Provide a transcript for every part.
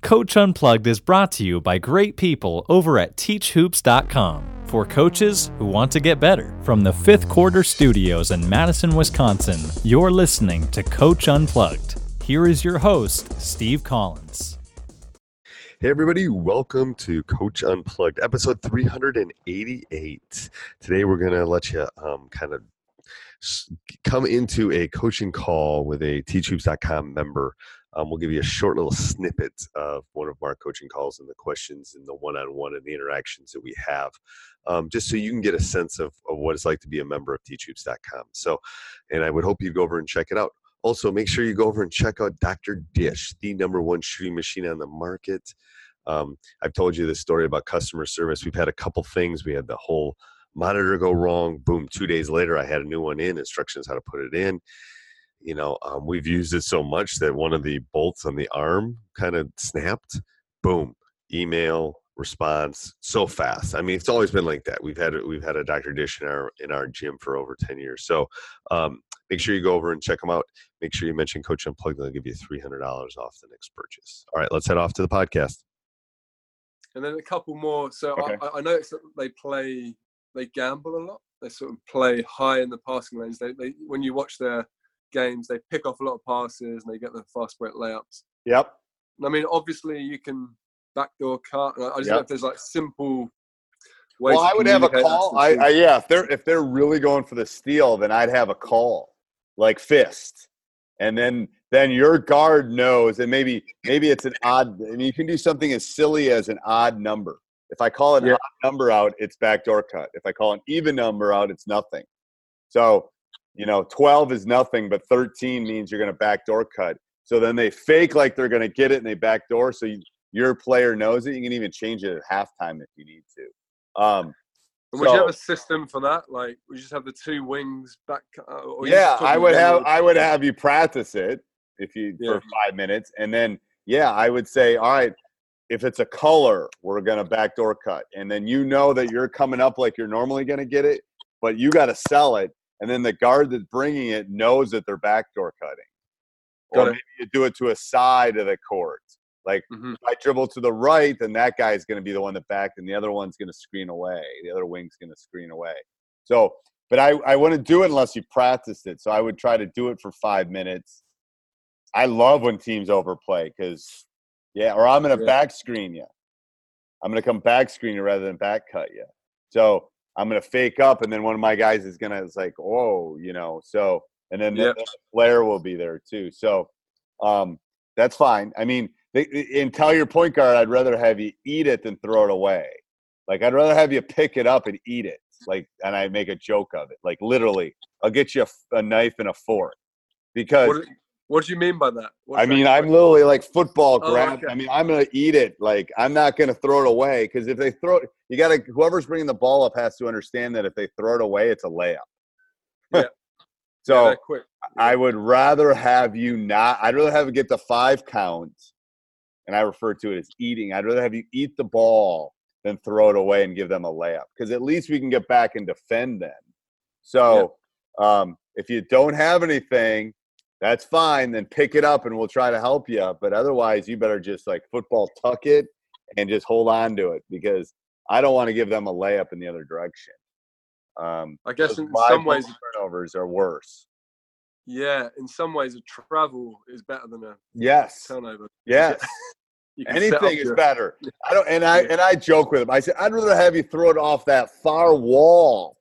Coach Unplugged is brought to you by great people over at teachhoops.com for coaches who want to get better. From the Fifth Quarter Studios in Madison, Wisconsin, you're listening to Coach Unplugged. Here is your host, Steve Collins. Hey everybody, welcome to Coach Unplugged, episode 388. Today we're going to let you come into a coaching call with a teachhoops.com member. We'll give you a short little snippet of one of our coaching calls and the questions and the one-on-one and the interactions that we have, just so you can get a sense of what it's like to be a member of teachhoops.com. So, and I would hope you go over and check it out. Also, make sure you go over and check out Dr. Dish, the number one shooting machine on the market. I've told you this story about customer service. We've had a couple things. We had the whole monitor go wrong. Boom, 2 days later, I had a new one in, instructions how to put it in. You know, we've used it so much that one of the bolts on the arm kind of snapped. Boom, email response so fast. I mean, it's always been like that. We've had a Dr. Dish in our gym for over 10 years. So make sure you go over and check them out. Make sure you mention Coach Unplugged. They'll give you $300 off the next purchase. All right, let's head off to the podcast. And then a couple more. So okay. I noticed that they gamble a lot. They sort of play high in the passing lanes. They when you watch their games, they pick off a lot of passes and they get the fast break layups. Yep. And I mean, obviously you can backdoor cut. I just know if there's like simple ways. Well, I would have a call. If they're really going for the steal, then I'd have a call like fist, and then your guard knows, and maybe it's an odd. I mean, you can do something as silly as an odd number. If I call an odd number out, it's backdoor cut. If I call an even number out, it's nothing. So, you know, 12 is nothing, but 13 means you're going to backdoor cut. So then they fake like they're going to get it, and they backdoor. So your player knows it. You can even change it at halftime if you need to. Would you have a system for that? Like, would you just have the two wings back? I would have you practice it for 5 minutes, and then I would say, all right, if it's a color, we're going to backdoor cut, and then you know that you're coming up like you're normally going to get it, but you got to sell it. And then the guard that's bringing it knows that they're backdoor cutting. Maybe you do it to a side of the court. Like, if I dribble to the right, then that guy's going to be the one that backed, and the other one's going to screen away. The other wing's going to screen away. So, but I wouldn't do it unless you practiced it. So I would try to do it for 5 minutes. I love when teams overplay because, or I'm going to back screen you. I'm going to come back screen you rather than back cut you. So I'm going to fake up, and then one of my guys is going to, it's like, whoa, you know, so, and then the player will be there too. So that's fine. I mean, and tell your point guard, I'd rather have you eat it than throw it away. Like, I'd rather have you pick it up and eat it. Like, and I make a joke of it. Like, literally, I'll get you a knife and a fork. Because what do you mean by that? I'm literally like football grab. Okay. I mean, I'm going to eat it. Like, I'm not going to throw it away, because if they throw it, you got to, whoever's bringing the ball up has to understand that if they throw it away, it's a layup. Yeah. So quick. I'd rather have you get the 5 count and I refer to it as eating. I'd rather have you eat the ball than throw it away and give them a layup, because at least we can get back and defend them. So if you don't have anything, that's fine. Then pick it up and we'll try to help you. But otherwise, you better just like football tuck it and just hold on to it, because I don't want to give them a layup in the other direction. I guess in some ways turnovers are worse. Yeah, in some ways a travel is better than a turnover. Yes. Anything is better. I don't, and I joke with him. I said, I'd rather have you throw it off that far wall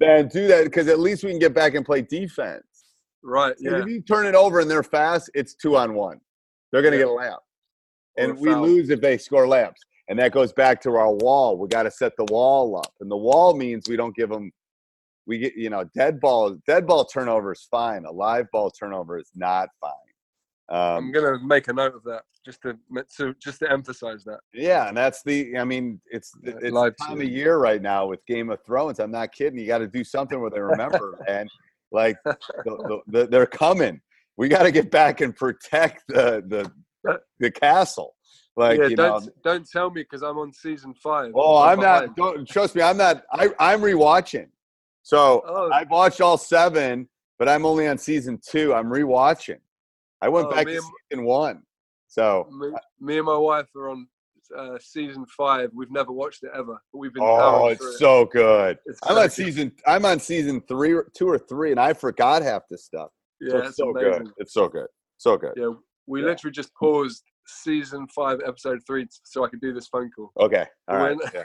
than do that, because at least we can get back and play defense. Right. Yeah. And if you turn it over and they're fast, it's 2-on-1. They're going to get a layup. And we lose if they score layups. And that goes back to our wall. We got to set the wall up. And the wall means we don't give them – we get, you know, dead ball turnover is fine. A live ball turnover is not fine. I'm going to make a note of that just to emphasize that. Yeah, and that's the – I mean, it's the time of year right now with Game of Thrones. I'm not kidding. You got to do something where they remember, man. Like, they're coming. We got to get back and protect the castle. Like, yeah, don't tell me, because I'm on season 5. Oh, I'm not. Don't, trust me, I'm not. I'm rewatching. So I've watched all 7, but I'm only on season 2. I'm rewatching. I went back to season 1. So me and my wife are on season 5. We've never watched it ever, but we've been. Oh, it's so good. I'm on season 2 or 3, and I forgot half this stuff. Yeah, so it's so amazing. Good. It's so good. So good. Yeah, we literally just paused season 5 episode 3 so I could do this phone call. Okay. All right. Yeah.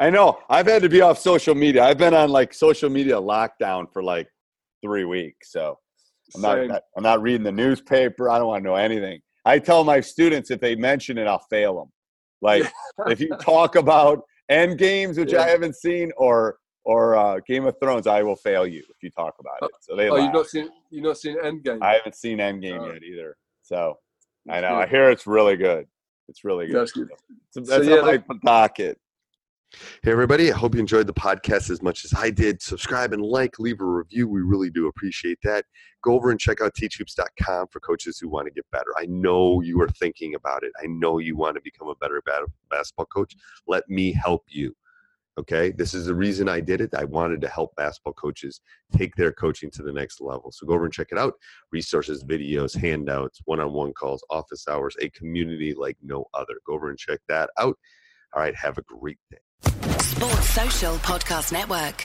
I know I've had to be off social media. I've been on like social media lockdown for like 3 weeks. So I'm not reading the newspaper. I don't want to know anything. I tell my students, if they mention it, I'll fail them. Like if you talk about End Games, which I haven't seen, or Game of Thrones, I will fail you if you talk about it. So they laugh. You've not seen End Game. I haven't seen End Game yet either. So I know. I hear it's really good. It's really good. That's good. That's my pocket. Hey, everybody. I hope you enjoyed the podcast as much as I did. Subscribe and like, leave a review. We really do appreciate that. Go over and check out teachhoops.com for coaches who want to get better. I know you are thinking about it. I know you want to become a better basketball coach. Let me help you. Okay? This is the reason I did it. I wanted to help basketball coaches take their coaching to the next level. So go over and check it out. Resources, videos, handouts, one-on-one calls, office hours, a community like no other. Go over and check that out. All right. Have a great day. Sports Social Podcast Network.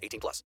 18+.